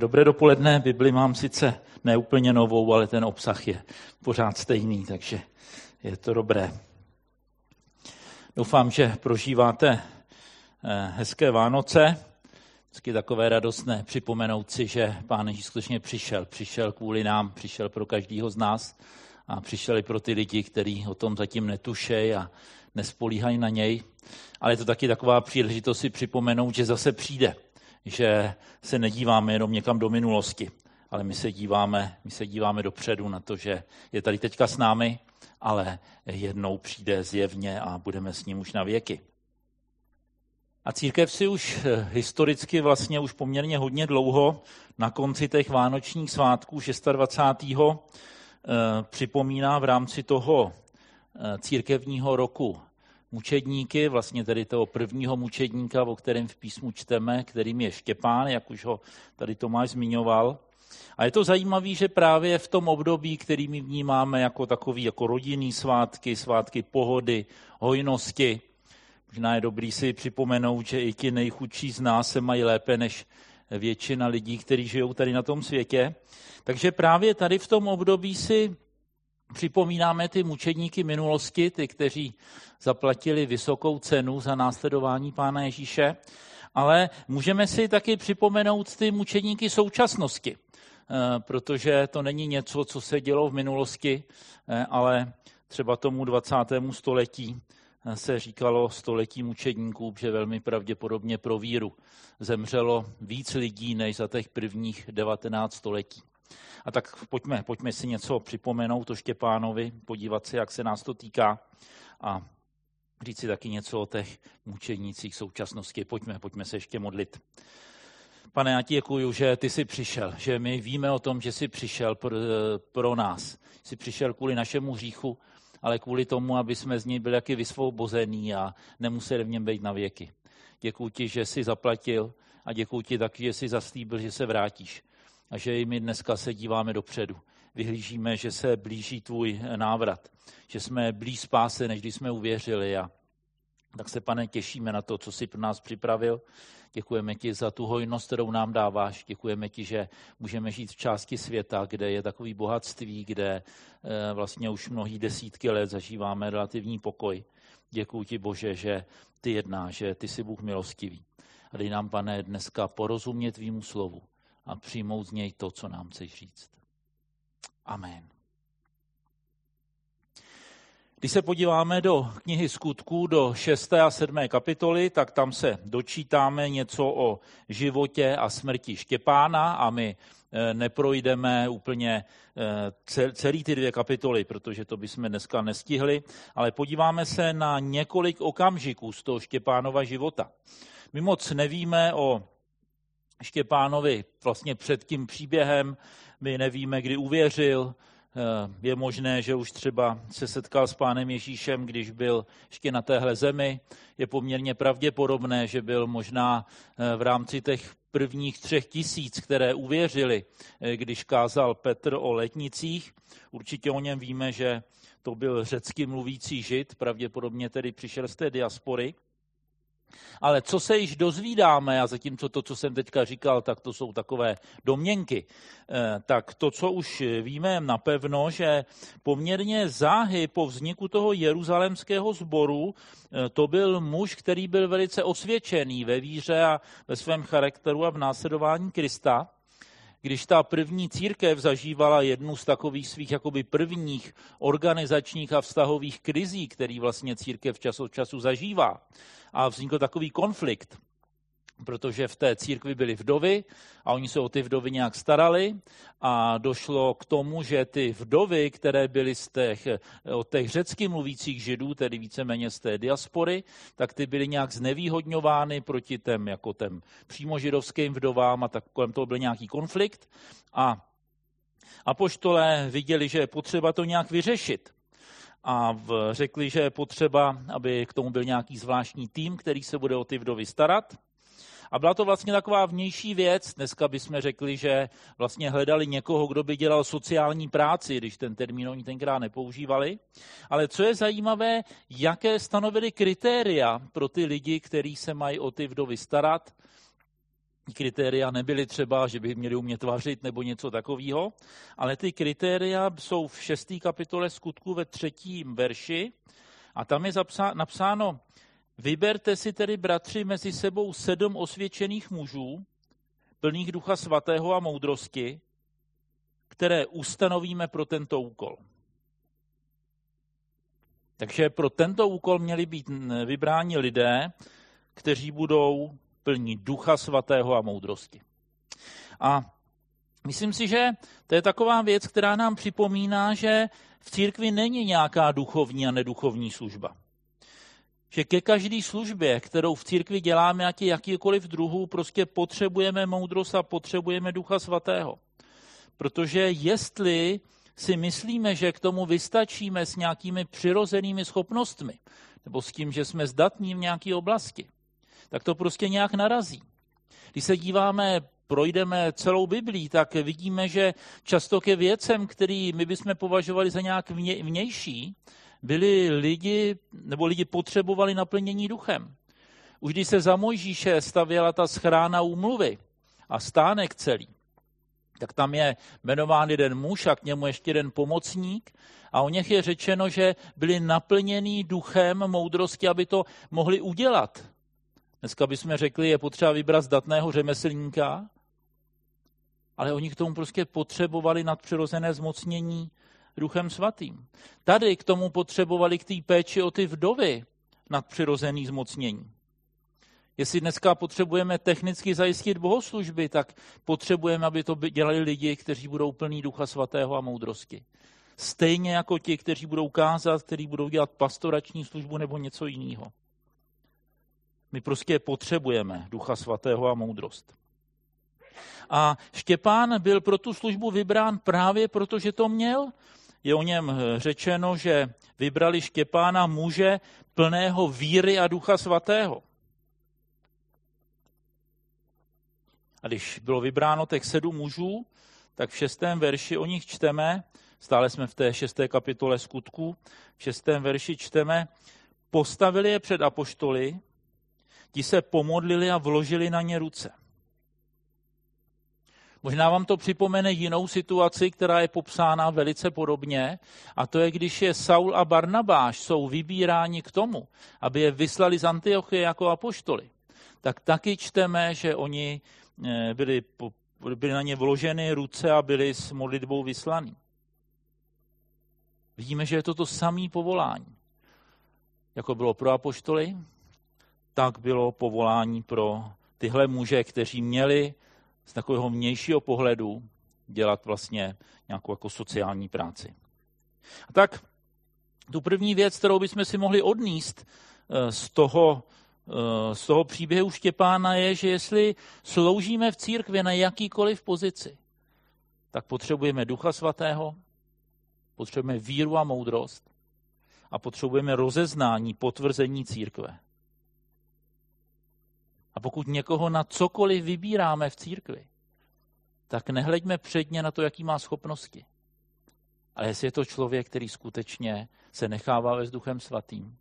Dobré dopoledne, Bibli mám sice neúplně novou, ale ten obsah je pořád stejný, takže je to dobré. Doufám, že prožíváte hezké Vánoce, vždycky takové radostné připomenout si, že Pán Ježíš skutečně přišel kvůli nám, přišel pro každého z nás a přišel i pro ty lidi, kteří o tom zatím netušejí a nespolíhají na něj, ale je to taky taková příležitost si připomenout, že zase přijde. Že se nedíváme jenom někam do minulosti, ale my se díváme dopředu na to, že je tady teďka s námi, ale jednou přijde zjevně a budeme s ním už na věky. A církev si už historicky vlastně už poměrně hodně dlouho na konci těch vánočních svátků 26. připomíná v rámci toho církevního roku mučedníky, vlastně tedy toho prvního mučedníka, o kterém v písmu čteme, kterým je Štěpán, jak už ho tady Tomáš zmiňoval. A je to zajímavé, že právě v tom období, který my vnímáme jako takový jako rodinný svátky, svátky pohody, hojnosti, možná je dobrý si připomenout, že i ti nejchudší z nás se mají lépe než většina lidí, kteří žijou tady na tom světě. Takže právě tady v tom období si připomínáme ty mučedníky minulosti, ty, kteří zaplatili vysokou cenu za následování Pána Ježíše, ale můžeme si taky připomenout ty mučedníky současnosti, protože to není něco, co se dělo v minulosti, ale třeba tomu 20. století se říkalo století mučedníků, že velmi pravděpodobně pro víru zemřelo víc lidí než za těch prvních 19 století. A tak pojďme si něco připomenout o Štěpánovi, podívat se, jak se nás to týká a říct si taky něco o těch mučednících současnosti. Pojďme se ještě modlit. Pane, já ti děkuju, že ty jsi přišel, že my víme o tom, že jsi přišel pro nás. Jsi přišel kvůli našemu hříchu, ale kvůli tomu, aby jsme z něj byli taky vysvobození a nemuseli v něm být na věky. Děkuju ti, že jsi zaplatil a děkuju ti taky, že jsi zaslíbil, že se vrátíš. A že i my dneska se díváme dopředu. Vyhlížíme, že se blíží tvůj návrat, že jsme blíž spásy, než když jsme uvěřili. A tak se, Pane, těšíme na to, co jsi pro nás připravil. Děkujeme ti za tu hojnost, kterou nám dáváš. Děkujeme ti, že můžeme žít v části světa, kde je takový bohatství, kde vlastně už mnohý desítky let zažíváme relativní pokoj. Děkuji ti, Bože, že ty jednáš, že ty jsi Bůh milostivý. A dej nám, Pane, dneska porozumět tvému slovu a přijmout z něj to, co nám chceš říct. Amen. Když se podíváme do knihy Skutků, do 6. a 7. kapitoly, tak tam se dočítáme něco o životě a smrti Štěpána a my neprojdeme úplně celý ty dvě kapitoly, protože to bychom dneska nestihli, ale podíváme se na několik okamžiků z toho Štěpánova života. My moc nevíme o Štěpánovi vlastně před tím příběhem, my nevíme, kdy uvěřil, je možné, že už třeba se setkal s Pánem Ježíšem, když byl ještě na téhle zemi, je poměrně pravděpodobné, že byl možná v rámci těch prvních 3000, které uvěřili, když kázal Petr o letnicích. Určitě o něm víme, že to byl řecky mluvící Žid, pravděpodobně tedy přišel z té diaspory. Ale co se již dozvídáme, a zatímco to, co jsem teďka říkal, tak to jsou takové domněnky, tak to, co už víme napevno, že poměrně záhy po vzniku toho jeruzalemského sboru, to byl muž, který byl velice osvědčený ve víře a ve svém charakteru a v následování Krista. Když ta první církev zažívala jednu z takových svých jakoby prvních organizačních a vztahových krizí, který vlastně církev čas od času zažívá. A vznikl takový konflikt, protože v té církvi byly vdovy a oni se o ty vdovy nějak starali a došlo k tomu, že ty vdovy, které byly od těch řecky mluvících Židů, tedy víceméně z té diaspory, tak ty byly nějak znevýhodňovány proti těm přímo židovským vdovám a tak kolem toho byl nějaký konflikt a apoštolé viděli, že je potřeba to nějak vyřešit. A řekli, že je potřeba, aby k tomu byl nějaký zvláštní tým, který se bude o ty vdovy starat. A byla to vlastně taková vnější věc. Dneska bychom řekli, že vlastně hledali někoho, kdo by dělal sociální práci, když ten termín oni tenkrát nepoužívali. Ale co je zajímavé, jaké stanovili kritéria pro ty lidi, kteří se mají o ty vdovy starat, kritéria nebyly třeba, že by měli umět vařit nebo něco takového, ale ty kritéria jsou v 6. kapitole Skutků ve 3. verši a tam je napsáno: Vyberte si tedy, bratři, mezi sebou 7 osvědčených mužů, plných Ducha Svatého a moudrosti, které ustanovíme pro tento úkol. Takže pro tento úkol měli být vybráni lidé, kteří budou plní Ducha Svatého a moudrosti. A myslím si, že to je taková věc, která nám připomíná, že v církvi není nějaká duchovní a neduchovní služba. Že ke každé službě, kterou v církvi děláme, ať je jakýkoliv druhu, prostě potřebujeme moudrost a potřebujeme Ducha Svatého. Protože jestli si myslíme, že k tomu vystačíme s nějakými přirozenými schopnostmi, nebo s tím, že jsme zdatní v nějaké oblasti, tak to prostě nějak narazí. Když se díváme, projdeme celou Biblii, tak vidíme, že často ke věcem, který my bychom považovali za nějak vnější, byli lidi, nebo lidi potřebovali naplnění duchem. Už když se za Mojžíše stavěla ta schrána úmluvy a stánek celý, tak tam je jmenován jeden muž a k němu ještě jeden pomocník a o nich je řečeno, že byli naplnění duchem moudrosti, aby to mohli udělat. Dneska bychom řekli, je potřeba vybrat zdatného řemeslníka, ale oni k tomu prostě potřebovali nadpřirozené zmocnění Duchem Svatým. Tady k tomu potřebovali k té péči o ty vdovy nadpřirozený zmocnění. Jestli dneska potřebujeme technicky zajistit bohoslužby, tak potřebujeme, aby to dělali lidi, kteří budou plní Ducha Svatého a moudrosti. Stejně jako ti, kteří budou kázat, kteří budou dělat pastorační službu nebo něco jiného. My prostě potřebujeme Ducha Svatého a moudrost. A Štěpán byl pro tu službu vybrán právě proto, že to měl. Je o něm řečeno, že vybrali Štěpána, muže plného víry a Ducha Svatého. A když bylo vybráno těch 7 mužů, tak v 6. verši o nich čteme, stále jsme v té 6. kapitole Skutků, v 6. verši čteme: Postavili je před apoštoly, ti se pomodlili a vložili na ně ruce. Možná vám to připomene jinou situaci, která je popsána velice podobně, a to je, když je Saul a Barnabáš jsou vybíráni k tomu, aby je vyslali z Antiochie jako apoštoly. Tak taky čteme, že oni byly na ně vloženy ruce a byli s modlitbou vyslaní. Vidíme, že je to samé povolání. Jako bylo pro apoštoly, tak bylo povolání pro tyhle muže, kteří měli z takového vnějšího pohledu dělat vlastně nějakou jako sociální práci. A tak tu první věc, kterou bychom si mohli odníst z toho příběhu Štěpána, je, že jestli sloužíme v církvi na jakýkoliv pozici, tak potřebujeme Ducha Svatého, potřebujeme víru a moudrost a potřebujeme rozeznání, potvrzení církve. A pokud někoho na cokoliv vybíráme v církvi, tak nehleďme předně na to, jaký má schopnosti. Ale jestli je to člověk, který skutečně se nechává vést Duchem Svatým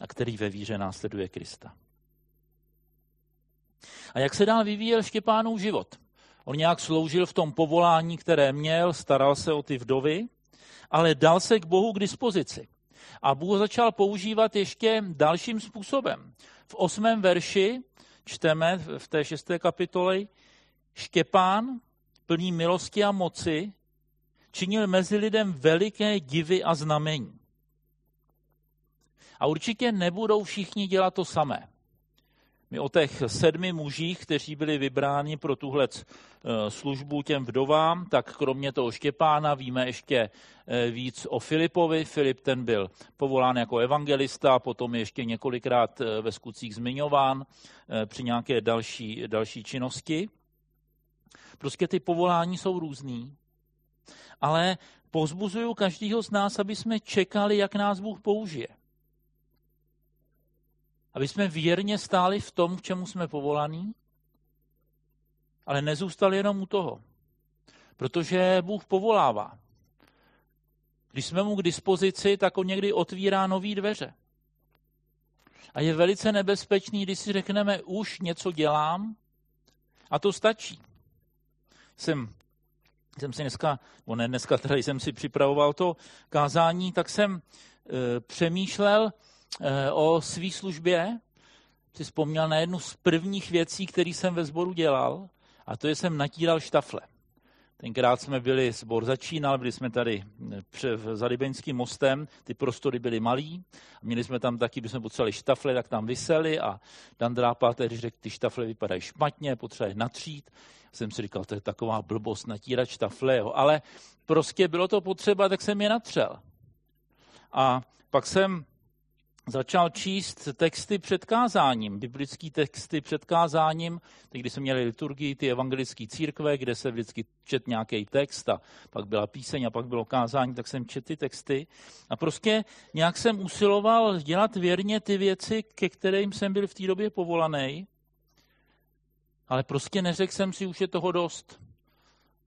a který ve víře následuje Krista. A jak se dál vyvíjel Štěpánův život? On nějak sloužil v tom povolání, které měl, staral se o ty vdovy, ale dal se k Bohu k dispozici. A Bůh začal používat ještě dalším způsobem. V 8. verši čteme v té 6. kapitole: Štěpán, plný milosti a moci, činil mezi lidem veliké divy a znamení. A určitě nebudou všichni dělat to samé. My o těch 7 mužích, kteří byli vybráni pro tuhle službu těm vdovám, tak kromě toho Štěpána víme ještě víc o Filipovi. Filip, ten byl povolán jako evangelista, potom ještě několikrát ve Skutcích zmiňován při nějaké další činnosti. Prostě ty povolání jsou různý, ale povzbuzuju každého z nás, aby jsme čekali, jak nás Bůh použije. Aby jsme věrně stáli v tom, k čemu jsme povolaní, ale nezůstali jenom u toho. Protože Bůh povolává. Když jsme mu k dispozici, tak on někdy otvírá nové dveře. A je velice nebezpečný, když si řekneme, už něco dělám, A to stačí. Jsem si připravoval to kázání, tak jsem přemýšlel o své službě, si vzpomněl na jednu z prvních věcí, které jsem ve sboru dělal, a to je, jsem natíral štafle. Tenkrát jsme byli, sbor začínal, byli jsme tady za Libeňským mostem, ty prostory byly malý, měli jsme tam taky, když jsme potřebovali štafle, tak tam visely a Dan Drápal tehdy řekl, ty štafle vypadají špatně, potřebuje natřít. Jsem si říkal, to je taková blbost, natírat štafle, jo. Ale prostě bylo to potřeba, tak jsem je natřel. A pak jsem začal číst texty před kázáním, biblické texty před kázáním, když jsme měli liturgii, ty evangelické církve, kde se vždycky čet nějaký text a pak byla píseň a pak bylo kázání, tak jsem četl ty texty a prostě nějak jsem usiloval dělat věrně ty věci, ke kterým jsem byl v té době povolaný, ale prostě neřekl jsem si, už je toho dost.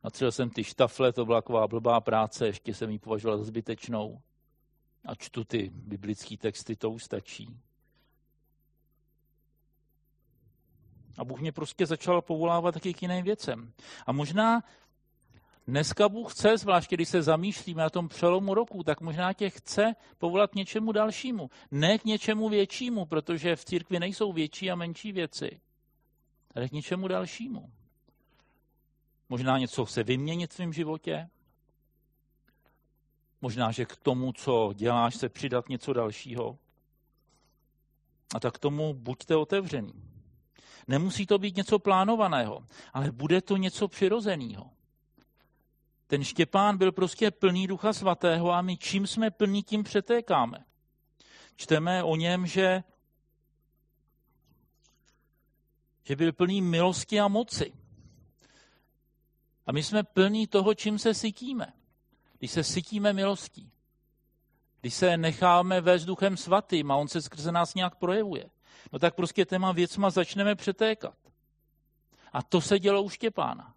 Natřel jsem ty štafle, to byla taková blbá práce, ještě jsem ji považoval za zbytečnou. A čtu ty biblické texty, to už stačí. A Bůh mě prostě začal povolávat taky k jiným věcem. A možná dneska Bůh chce, zvlášť když se zamýšlíme na tom přelomu roku, tak možná tě chce povolat k něčemu dalšímu. Ne k něčemu většímu, protože v církvi nejsou větší a menší věci. Ale k něčemu dalšímu. Možná něco se vyměnit v tvém životě. Možná, že k tomu, co děláš, se přidat něco dalšího. A tak k tomu buďte otevření. Nemusí to být něco plánovaného, ale bude to něco přirozeného. Ten Štěpán byl prostě plný Ducha Svatého a my čím jsme plní, tím přetékáme. Čteme o něm, že byl plný milosti a moci. A my jsme plní toho, čím se sytíme. Když se sytíme milostí, když se necháme vést Duchem Svatým a on se skrze nás nějak projevuje, no tak prostě těma věcma začneme přetékat. A to se dělo u Štěpána.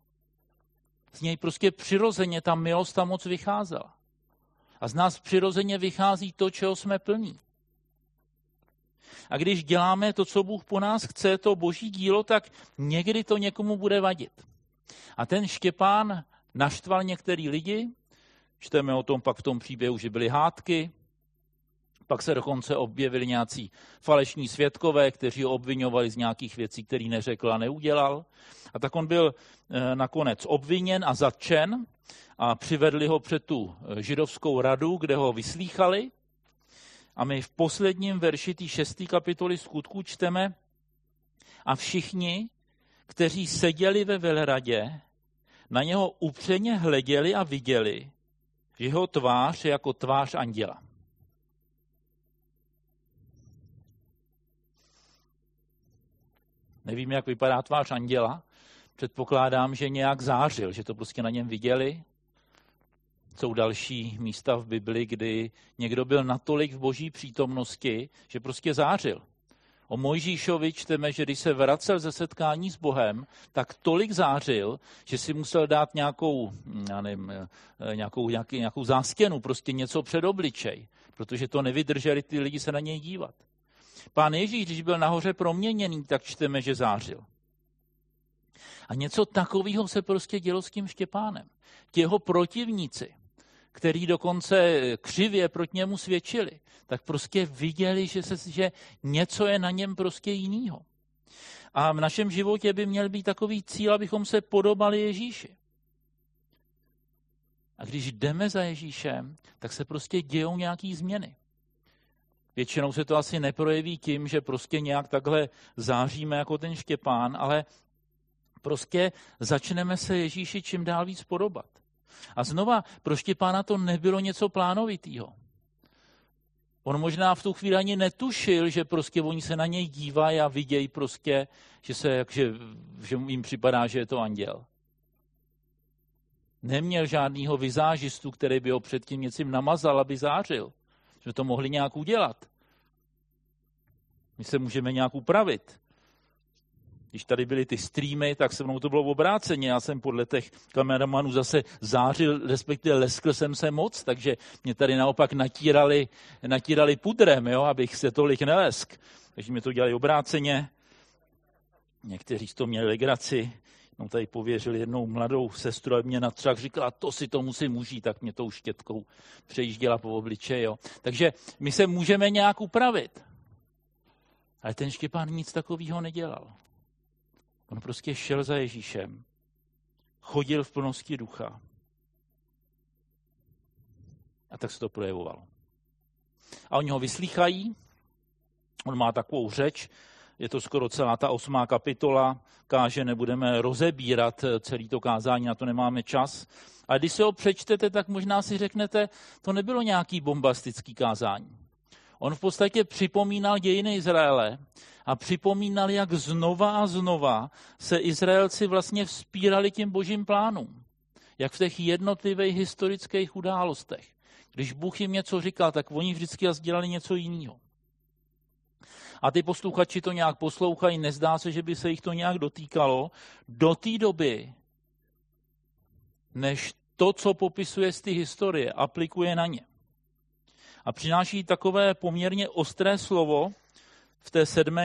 Z něj prostě přirozeně ta milost, ta moc vycházela. A z nás přirozeně vychází to, čeho jsme plní. A když děláme to, co Bůh po nás chce, to boží dílo, tak někdy to někomu bude vadit. A ten Štěpán naštval některý lidi. Čteme o tom pak v tom příběhu, že byly hádky, pak se dokonce objevili nějací falešní svědkové, kteří ho obviňovali z nějakých věcí, které neřekl a neudělal. A tak on byl nakonec obviněn a zatčen a přivedli ho před tu židovskou radu, kde ho vyslýchali. A my v posledním verši té 6. kapitoly Skutků čteme: a všichni, kteří seděli ve velradě, na něho upřeně hleděli a viděli, jeho tvář je jako tvář anděla. Nevím, jak vypadá tvář anděla. Předpokládám, že nějak zářil, že to prostě na něm viděli. Jsou další místa v Bibli, kdy někdo byl natolik v boží přítomnosti, že prostě zářil. O Mojžíšovi čteme, že když se vracel ze setkání s Bohem, tak tolik zářil, že si musel dát nějakou zástěnu, prostě něco před obličej, protože to nevydrželi ty lidi se na něj dívat. Pán Ježíš, když byl nahoře proměněný, tak čteme, že zářil. A něco takového se prostě dělo s tím Štěpánem. Těho protivníci, který dokonce křivě proti němu svědčili, tak prostě viděli, že něco je na něm prostě jinýho. A v našem životě by měl být takový cíl, abychom se podobali Ježíši. A když jdeme za Ježíšem, tak se prostě dějou nějaký změny. Většinou se to asi neprojeví tím, že prostě nějak takhle záříme jako ten Štěpán, ale prostě začneme se Ježíši čím dál víc podobat. A znova, pro Štěpána to nebylo něco plánovitýho. On možná v tu chvíli ani netušil, že prostě oni se na něj dívají a vidějí prostě, že jim připadá, že je to anděl. Neměl žádnýho vizážistu, který by ho předtím něčím namazal, aby zářil. Že to mohli nějak udělat. My se můžeme nějak upravit. Když tady byly ty streamy, tak se mnou to bylo obráceně. Já jsem podle těch kameramanů zase zářil, respektive leskl jsem se moc, takže mě tady naopak natírali pudrem, jo, abych se tolik nelesk. Takže mi to dělali obráceně. Někteří z toho měli legraci, Tam tady pověřil jednou mladou sestru a mě natřak říkala, to si to musím užít, tak mě tou štětkou přejížděla po obličeji. Jo. Takže my se můžeme nějak upravit. Ale ten Štěpán nic takového nedělal. On prostě šel za Ježíšem. Chodil v plnosti ducha. A tak se to projevovalo. A oni ho vyslýchají. On má takovou řeč, je to skoro celá ta 8. kapitola, káže, nebudeme rozebírat celý to kázání, na to nemáme čas. A když se ho přečtete, tak možná si řeknete, to nebylo nějaký bombastický kázání. On v podstatě připomínal dějiny Izraele a připomínal, jak znova a znova se Izraelci vlastně vzpírali tím božím plánům. Jak v těch jednotlivých historických událostech. Když Bůh jim něco říkal, tak oni vždycky dělali něco jiného. A ty posluchači to nějak poslouchají, nezdá se, že by se jich to nějak dotýkalo, do té doby, než to, co popisuje z té historie, aplikuje na ně. A přináší takové poměrně ostré slovo v té 7.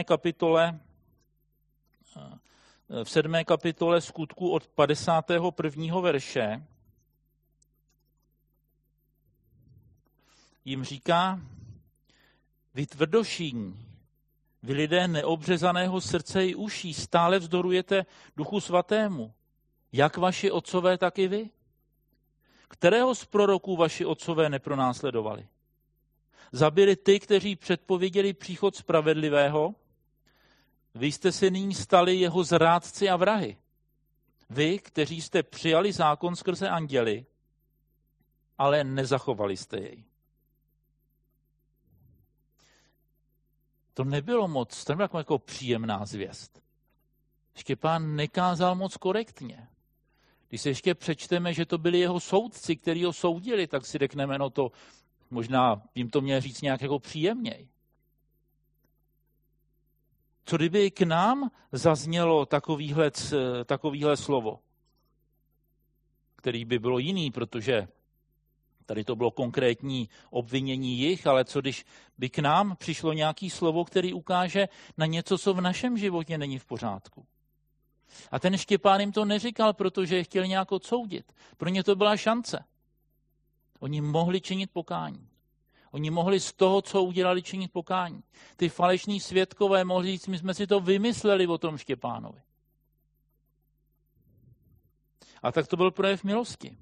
kapitole Skutků od 51. verše. Jim říká, vy tvrdošíní, vy lidé neobřezaného srdce i uší, stále vzdorujete Duchu Svatému, jak vaši otcové, tak i vy. Kterého z proroků vaši otcové nepronásledovali? Zabili ty, kteří předpověděli příchod spravedlivého, vy jste se nyní stali jeho zrádci a vrahy. Vy, kteří jste přijali zákon skrze anděli, ale nezachovali jste jej. To nebylo moc, to nebylo jako příjemná zvěst. Štěpán nekázal moc korektně. Když se ještě přečteme, že to byli jeho soudci, kteří ho soudili, tak si řekneme, no to možná jim to měl říct nějak jako příjemněji. Co kdyby k nám zaznělo takovýhle slovo, který by bylo jiný, protože tady to bylo konkrétní obvinění jich, ale co když by k nám přišlo nějaké slovo, který ukáže na něco, co v našem životě není v pořádku. A ten Štěpán jim to neříkal, protože je chtěl nějak odsoudit. Pro ně to byla šance. Oni mohli činit pokání. Oni mohli z toho, co udělali, činit pokání. Ty falešní svědkové mohli říct, my jsme si to vymysleli o tom Štěpánovi. A tak to byl projev milosti.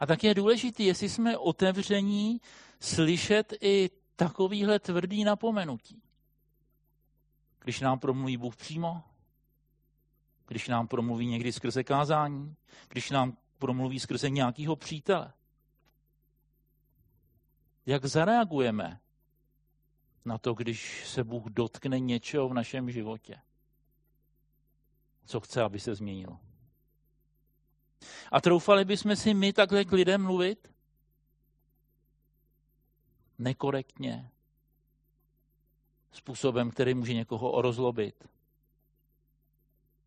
A tak je důležité, jestli jsme otevření slyšet i takovýhle tvrdý napomenutí. Když nám promluví Bůh přímo, když nám promluví někdy skrze kázání, když nám promluví skrze nějakého přítele. Jak zareagujeme na to, když se Bůh dotkne něčeho v našem životě? Co chce, aby se změnilo? A troufali bychom si my takhle k lidem mluvit? Nekorektně. Způsobem, který může někoho rozlobit.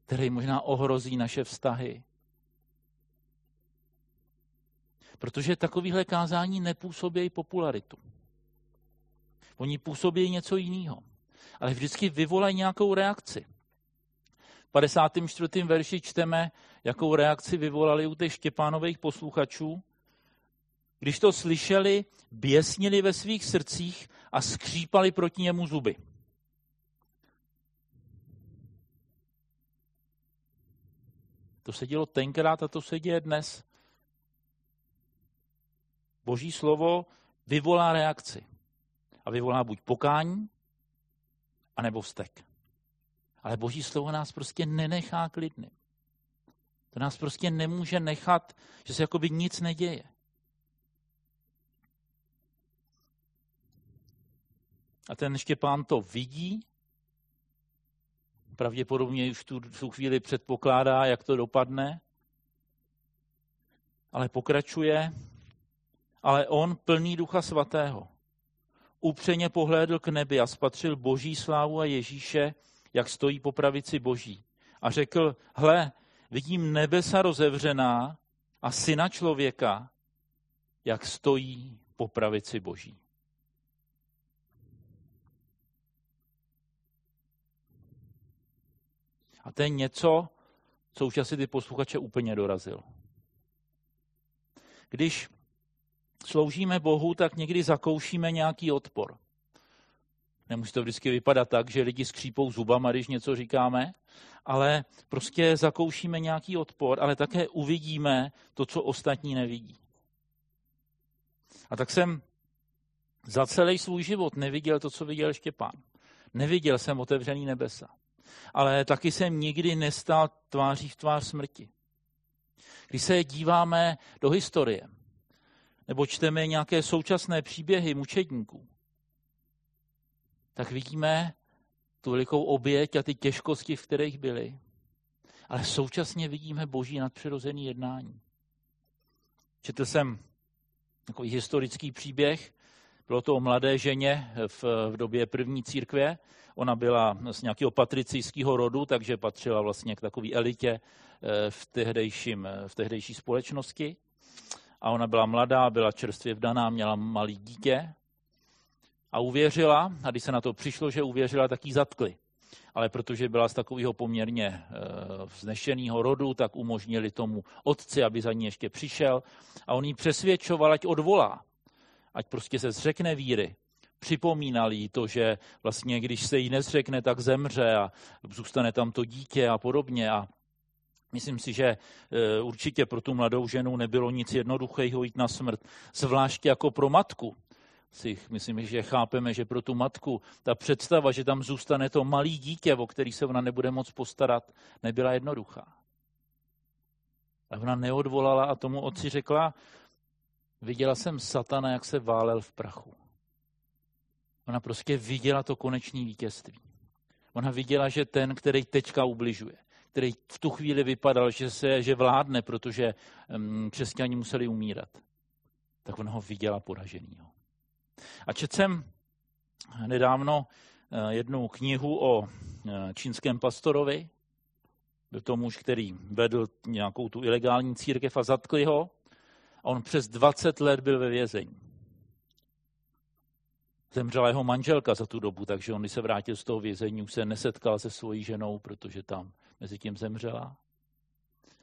Který možná ohrozí naše vztahy. Protože takovýhle kázání nepůsobí popularitu. Oni působí něco jiného. Ale vždycky vyvolají nějakou reakci. V 54. verši čteme, jakou reakci vyvolali u těch Štěpánových posluchačů. Když to slyšeli, běsnili ve svých srdcích a skřípali proti němu zuby. To se dělo tenkrát a to se děje dnes. Boží slovo vyvolá reakci. A vyvolá buď pokání, anebo vztek. Ale Boží slovo nás prostě nenechá klidným. To nás prostě nemůže nechat, že se jakoby nic neděje. A ten Štěpán to vidí. Pravděpodobně už tu chvíli předpokládá, jak to dopadne. Ale pokračuje. Ale on, plný Ducha Svatého, upřeně pohlédl k nebi a spatřil Boží slávu a Ježíše, jak stojí po pravici Boží. A řekl, hle, vidím nebesa rozevřená a Syna člověka, jak stojí po pravici Boží. A to je něco, co už asi ty posluchače úplně dorazil. Když sloužíme Bohu, tak někdy zakoušíme nějaký odpor. Nemusí to vždycky vypadat tak, že lidi skřípou zubama, když něco říkáme, ale prostě zakoušíme nějaký odpor, ale také uvidíme to, co ostatní nevidí. A tak jsem za celý svůj život neviděl to, co viděl Štěpán. Neviděl jsem otevřený nebesa. Ale taky jsem nikdy nestál tváří v tvář smrti. Když se díváme do historie, nebo čteme nějaké současné příběhy mučedníků, tak vidíme tu velikou oběť a ty těžkosti, v kterých byly. Ale současně vidíme Boží nadpřirozené jednání. Četl jsem takový historický příběh. Bylo to o mladé ženě v době první církve. Ona byla z nějakého patricijského rodu, takže patřila vlastně k takové elitě v tehdejší společnosti. A ona byla mladá, byla čerstvě vdaná, měla malé dítě. A uvěřila, a když se na to přišlo, že uvěřila, tak ji zatkli. Ale protože byla z takového poměrně vznešeného rodu, tak umožnili tomu otci, aby za ní ještě přišel. A on ji přesvědčoval, ať odvolá, ať prostě se zřekne víry. Připomínal jí to, že vlastně když se jí nezřekne, tak zemře a zůstane tam to dítě a podobně. A myslím si, že určitě pro tu mladou ženu nebylo nic jednoduchého jít na smrt, zvláště jako pro matku. Myslím, že chápeme, že pro tu matku ta představa, že tam zůstane to malé dítě, o který se ona nebude moc postarat, nebyla jednoduchá. Ale ona neodvolala a tomu otci řekla, viděla jsem satana, jak se válel v prachu. Ona prostě viděla to konečné vítězství. Ona viděla, že ten, který teďka ubližuje, který v tu chvíli vypadal, že vládne, protože křesťani museli umírat, tak ona ho viděla poraženýho. A četl jsem nedávno jednu knihu o čínském pastorovi. Byl to muž, který vedl nějakou tu ilegální církev a zatkli ho. A on přes 20 let byl ve vězení. Zemřela jeho manželka za tu dobu, takže on, když se vrátil z toho vězení, už se nesetkal se svojí ženou, protože tam mezi tím zemřela.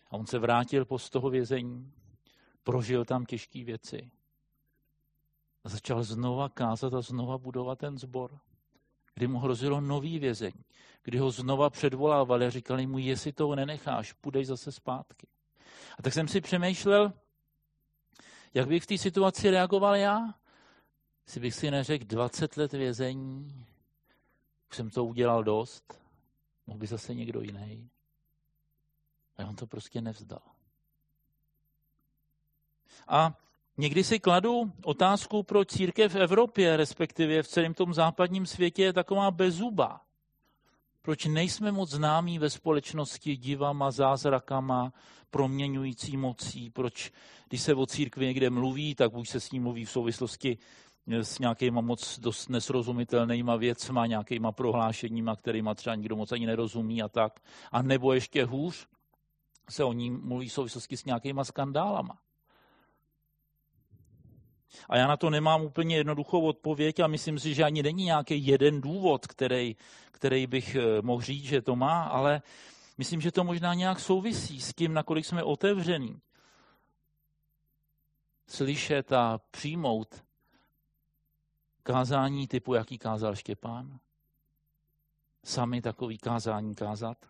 A on se vrátil z toho vězení, prožil tam těžké věci. A začal znova kázat a znova budovat ten sbor, kdy mu hrozilo nový vězení, kdy ho znova předvolávali a říkali mu, jestli toho nenecháš, půjdeš zase zpátky. A tak jsem si přemýšlel, jak bych v té situaci reagoval já, jestli bych si neřekl 20 let vězení, už jsem to udělal dost, mohl by zase někdo jiný. A on to prostě nevzdal. A někdy si kladu otázku, proč církev v Evropě, respektive v celém tom západním světě, je taková bezzuba. Proč nejsme moc známí ve společnosti divama, zázrakama, proměňující mocí, proč, když se o církvi někde mluví, tak už se s ní mluví v souvislosti s nějakýma moc dost nesrozumitelnýma věcma, nějakýma prohlášeníma, kterýma třeba nikdo moc ani nerozumí a tak. A nebo ještě hůř se o ní mluví v souvislosti s nějakýma skandálama. A já na to nemám úplně jednoduchou odpověď a myslím si, že ani není nějaký jeden důvod, který bych mohl říct, že to má, ale myslím, že to možná nějak souvisí s tím, nakolik jsme otevření. Slyšet a přijmout kázání typu, jaký kázal Štěpán. Sami takový kázání kázat.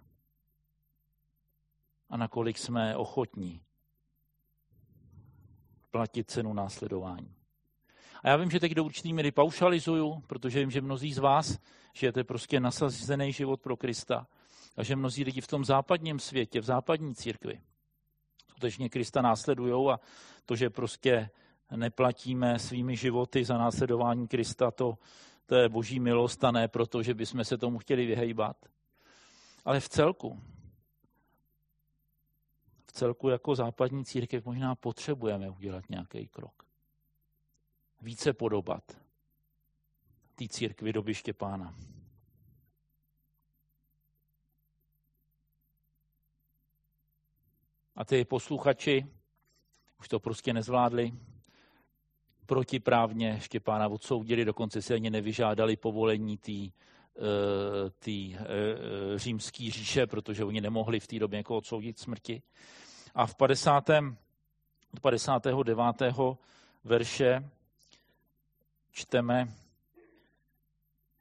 A nakolik jsme ochotní platit cenu následování. A já vím, že teď do určitý míry paušalizuju, protože vím, že mnozí z vás žijete prostě nasazený život pro Krista a že mnozí lidi v tom západním světě, v západní církvi, skutečně Krista následujou a to, že prostě neplatíme svými životy za následování Krista, to je boží milost a ne proto, že bychom se tomu chtěli vyhejbat. Ale v celku jako západní církev možná potřebujeme udělat nějaký krok. Více podobat té církvi doby Štěpána. A ty posluchači už to prostě nezvládli. Protiprávně Štěpána odsoudili, dokonce si ani nevyžádali povolení římské říše, protože oni nemohli v té době někoho odsoudit smrti. A v 59. verše čteme: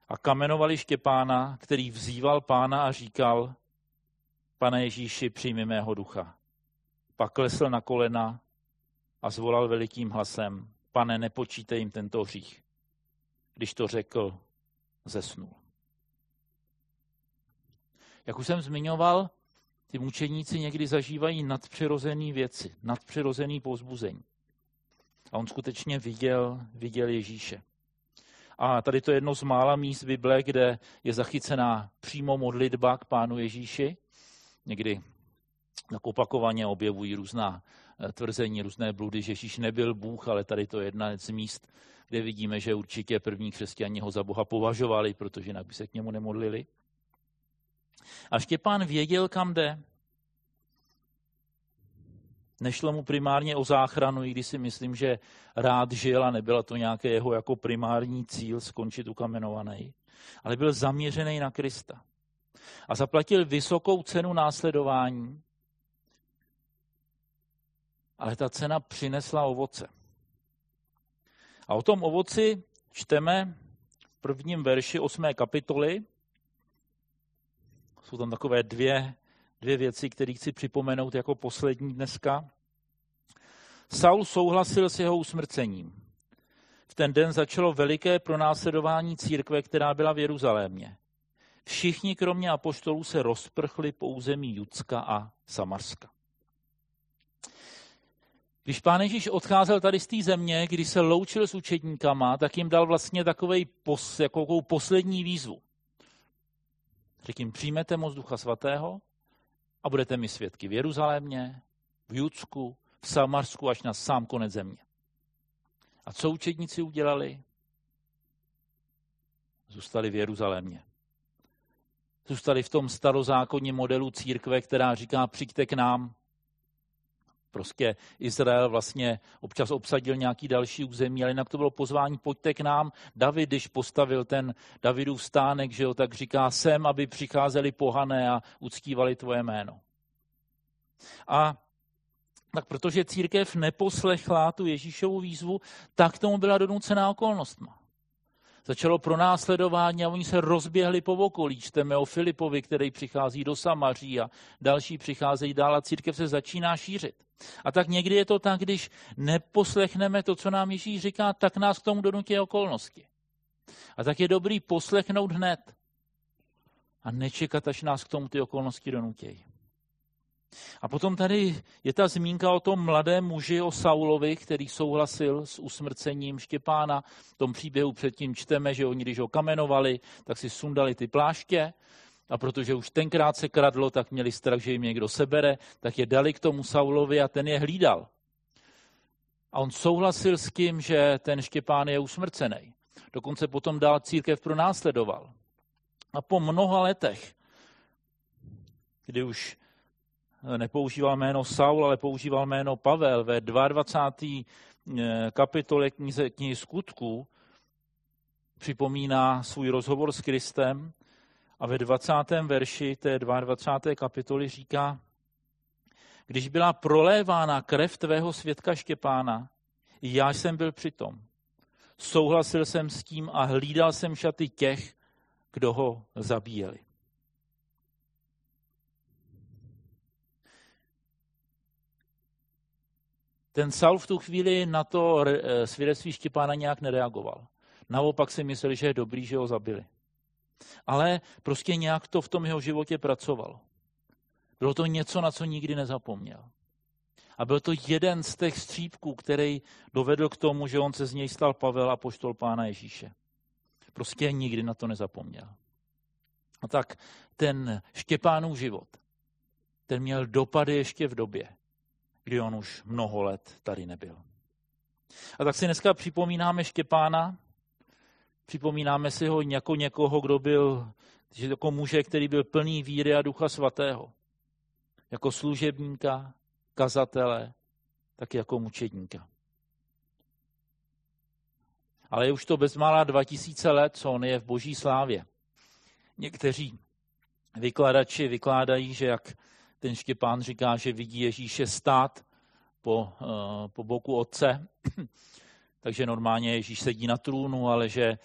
a kamenovali Štěpána, který vzýval Pána a říkal: Pane Ježíši, přijmi mého ducha. Pak klesl na kolena a zvolal velikým hlasem: Pane, nepočítej jim tento hřích. Když to řekl, zesnul. Jak už jsem zmiňoval, ty mučeníci někdy zažívají nadpřirozené věci, nadpřirozené povzbuzení. A on skutečně viděl Ježíše. A tady to je jedno z mála míst Bible, kde je zachycená přímo modlitba k Pánu Ježíši. Někdy tak opakovaně objevují různá tvrzení, různé bludy, že Ježíš nebyl Bůh, ale tady to je jedna z míst, kde vidíme, že určitě první křesťané ho za Boha považovali, protože jinak by se k němu nemodlili. A Štěpán věděl, kam jde. Nešlo mu primárně o záchranu, i když si myslím, že rád žil a nebyla to nějaké jeho jako primární cíl skončit ukamenovaný, ale byl zaměřený na Krista. A zaplatil vysokou cenu následování, ale ta cena přinesla ovoce. A o tom ovoci čteme v prvním verši 8. kapitoly. Jsou tam takové dvě věci, které chci připomenout jako poslední dneska. Saul souhlasil s jeho usmrcením. V ten den začalo veliké pronásledování církve, která byla v Jeruzalémě. Všichni kromě apoštolů se rozprchli po území Judska a Samarska. Když Pán Ježíš odcházel tady z té země, když se loučil s učedníkama, tak jim dal vlastně takovou poslední výzvu. Řekl jim: přijmete moc Ducha Svatého a budete mi svědky v Jeruzalémě, v Judsku, v Samarsku až na sám konec země. A co učedníci udělali? Zůstali v Jeruzalémě. Zůstali v tom starozákonním modelu církve, která říká: přijďte k nám. Prostě Izrael vlastně občas obsadil nějaký další území, ale jinak to bylo pozvání: pojďte k nám. David, když postavil ten Davidův stánek, že jo, tak říká: sem, aby přicházeli pohané a uctívali tvoje jméno. A tak protože církev neposlechla tu Ježíšovu výzvu, tak tomu byla donucená okolnostma. Začalo pronásledování a oni se rozběhli po okolí. Čteme o Filipovi, který přichází do Samaří a další přicházejí dál a církev se začíná šířit. A tak někdy je to tak, když neposlechneme to, co nám Ježíš říká, tak nás k tomu donutí okolnosti. A tak je dobrý poslechnout hned a nečekat, až nás k tomu ty okolnosti donutějí. A potom tady je ta zmínka o tom mladém muži, o Saulovi, který souhlasil s usmrcením Štěpána. V tom příběhu předtím čteme, že oni, když ho kamenovali, tak si sundali ty pláště a protože už tenkrát se kradlo, tak měli strach, že jim někdo sebere, tak je dali k tomu Saulovi a ten je hlídal. A on souhlasil s tím, že ten Štěpán je usmrcený. Dokonce potom dál církev pronásledoval. A po mnoha letech, kdy už nepoužíval jméno Saul, ale používal jméno Pavel, ve 22. kapitole knihy Skutků připomíná svůj rozhovor s Kristem a ve 20. verši té 22. kapitoly říká: když byla prolévána krev tvého svědka Štěpána, já jsem byl přitom. Souhlasil jsem s tím a hlídal jsem šaty těch, kdo ho zabíjeli. Ten Saul v tu chvíli na to svědectví Štěpána nějak nereagoval. Naopak si mysleli, že je dobrý, že ho zabili. Ale prostě nějak to v tom jeho životě pracovalo. Bylo to něco, na co nikdy nezapomněl. A byl to jeden z těch střípků, který dovedl k tomu, že on se z něj stal Pavel a apoštol Pána Ježíše. Prostě nikdy na to nezapomněl. A tak ten Štěpánův život, ten měl dopady ještě v době, kdy on už mnoho let tady nebyl. A tak si dneska připomínáme Štěpána, připomínáme si ho jako někoho, kdo byl, jako muže, který byl plný víry a Ducha Svatého. Jako služebníka, kazatele, tak jako mučedníka. Ale je už to bezmála 2000 let, co on je v boží slávě. Někteří vykladači vykládají, že jak ten Štěpán říká, že vidí Ježíše stát po boku otce, takže normálně Ježíš sedí na trůnu, ale že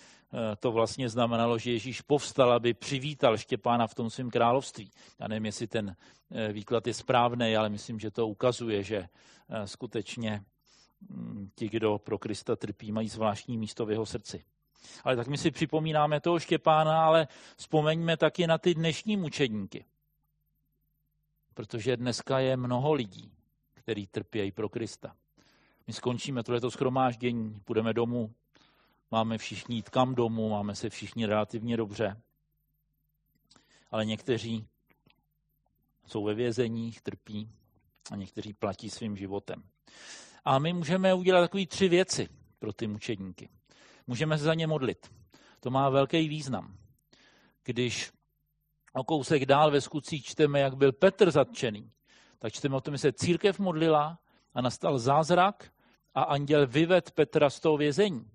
to vlastně znamenalo, že Ježíš povstal, aby přivítal Štěpána v tom svém království. Já nevím, jestli ten výklad je správný, ale myslím, že to ukazuje, že skutečně ti, kdo pro Krista trpí, mají zvláštní místo v jeho srdci. Ale tak my si připomínáme toho Štěpána, ale vzpomeňme taky na ty dnešní mučedníky. Protože dneska je mnoho lidí, který trpějí pro Krista. My skončíme tohleto shromáždění, půjdeme domů, máme všichni jít kam domů, máme se všichni relativně dobře. Ale někteří jsou ve vězeních, trpí a někteří platí svým životem. A my můžeme udělat takové 3 věci pro ty mučedníky. Můžeme se za ně modlit. To má velký význam. Když o kousek dál ve Skutcích čteme, jak byl Petr zatčený, tak čteme o tom, že se církev modlila a nastal zázrak a anděl vyvedl Petra z toho vězení.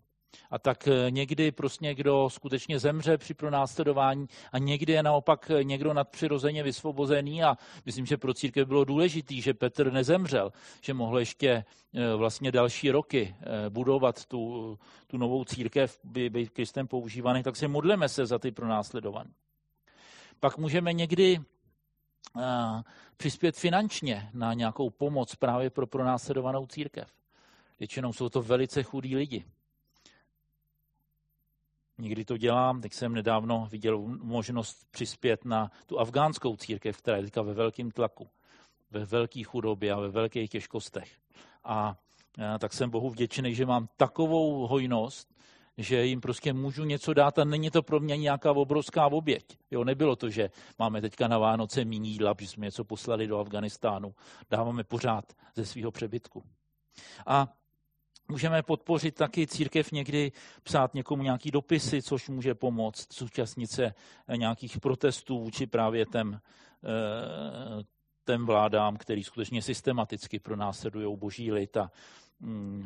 A tak někdy prostě kdo skutečně zemře při pronásledování a někdy je naopak někdo nadpřirozeně vysvobozený a myslím, že pro církev bylo důležitý, že Petr nezemřel, že mohl ještě vlastně další roky budovat tu novou církev, být Kristem používaný, tak se modleme se za ty pronásledované. Pak můžeme někdy přispět finančně na nějakou pomoc právě pro pronásledovanou církev. Většinou jsou to velice chudí lidi. Někdy to dělám, tak jsem nedávno viděl možnost přispět na tu afgánskou církev, která je teďka ve velkém tlaku, ve velké chudobě a ve velkých těžkostech. A tak jsem Bohu vděčný, že mám takovou hojnost, že jim prostě můžu něco dát a není to pro mě nějaká obrovská oběť. Jo, nebylo to, že máme teďka na Vánoce míň jídla, protože jsme něco poslali do Afganistánu. Dáváme pořád ze svého přebytku. A můžeme podpořit taky církev někdy, psát někomu nějaký dopisy, což může pomoct, zúčastnit se nějakých protestů vůči právě těm vládám, který skutečně systematicky pronásledují boží lid a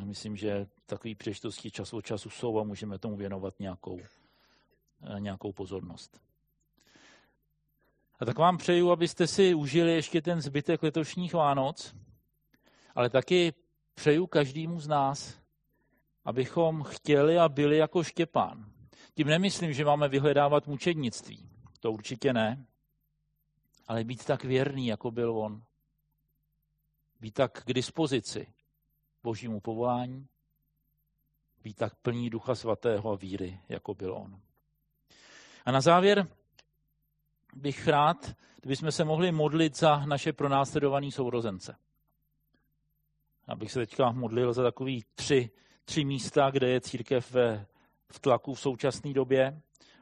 myslím, že takové příležitosti čas od času jsou a můžeme tomu věnovat nějakou pozornost. A tak vám přeju, abyste si užili ještě ten zbytek letošních Vánoc, ale taky přeju každému z nás, abychom chtěli a byli jako Štěpán. Tím nemyslím, že máme vyhledávat mučednictví. To určitě ne. Ale být tak věrný, jako byl on. Být tak k dispozici božímu povolání. Být tak plný Ducha Svatého a víry, jako byl on. A na závěr bych rád, kdybychom se mohli modlit za naše pronásledované sourozence. Abych se teďka modlil za takový 3 místa, kde je církev v tlaku v současné době.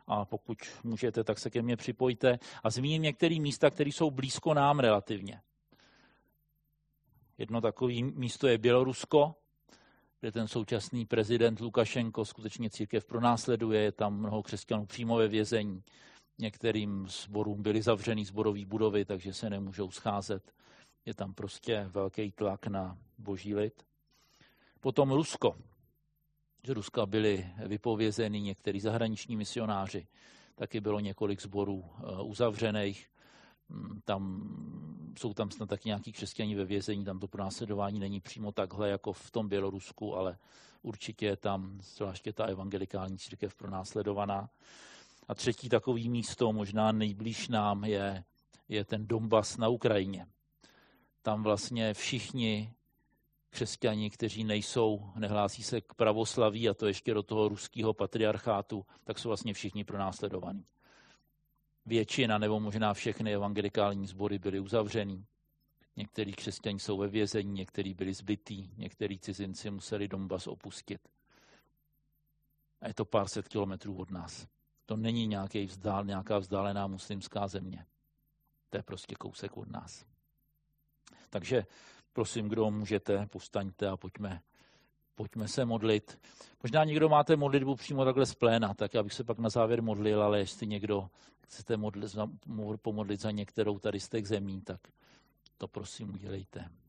A pokud můžete, tak se ke mně připojte. A zmíním některé místa, které jsou blízko nám relativně. Jedno takové místo je Bělorusko, kde ten současný prezident Lukašenko skutečně církev pronásleduje. Je tam mnoho křesťanů přímo ve vězení. Některým sborům byly zavřeny sborové budovy, takže se nemůžou scházet. Je tam prostě velký tlak na boží lid. Potom Rusko. Z Ruska byli vypovězeni někteří zahraniční misionáři. Taky bylo několik sborů uzavřených. Jsou tam snad taky nějaký křesťané ve vězení. Tam to pronásledování není přímo takhle jako v tom Bělorusku, ale určitě je tam zvláště ta evangelikální církev pronásledovaná. A třetí takový místo, možná nejblíž nám, je ten Donbas na Ukrajině. Tam vlastně všichni křesťani, kteří nehlásí se k pravoslaví, a to ještě do toho ruského patriarchátu, tak jsou vlastně všichni pronásledovaní. Většina nebo možná všechny evangelikální sbory byly uzavřený. Někteří křesťani jsou ve vězení, někteří byli zbytí, někteří cizinci museli Donbas opustit. A je to pár set kilometrů od nás. To není nějaká vzdálená muslimská země. To je prostě kousek od nás. Takže prosím, kdo můžete, povstaňte a pojďme se modlit. Možná někdo máte modlitbu přímo takhle z pléna, tak já bych se pak na závěr modlil, ale jestli někdo chcete pomodlit za některou tady z těch zemí, tak to prosím udělejte.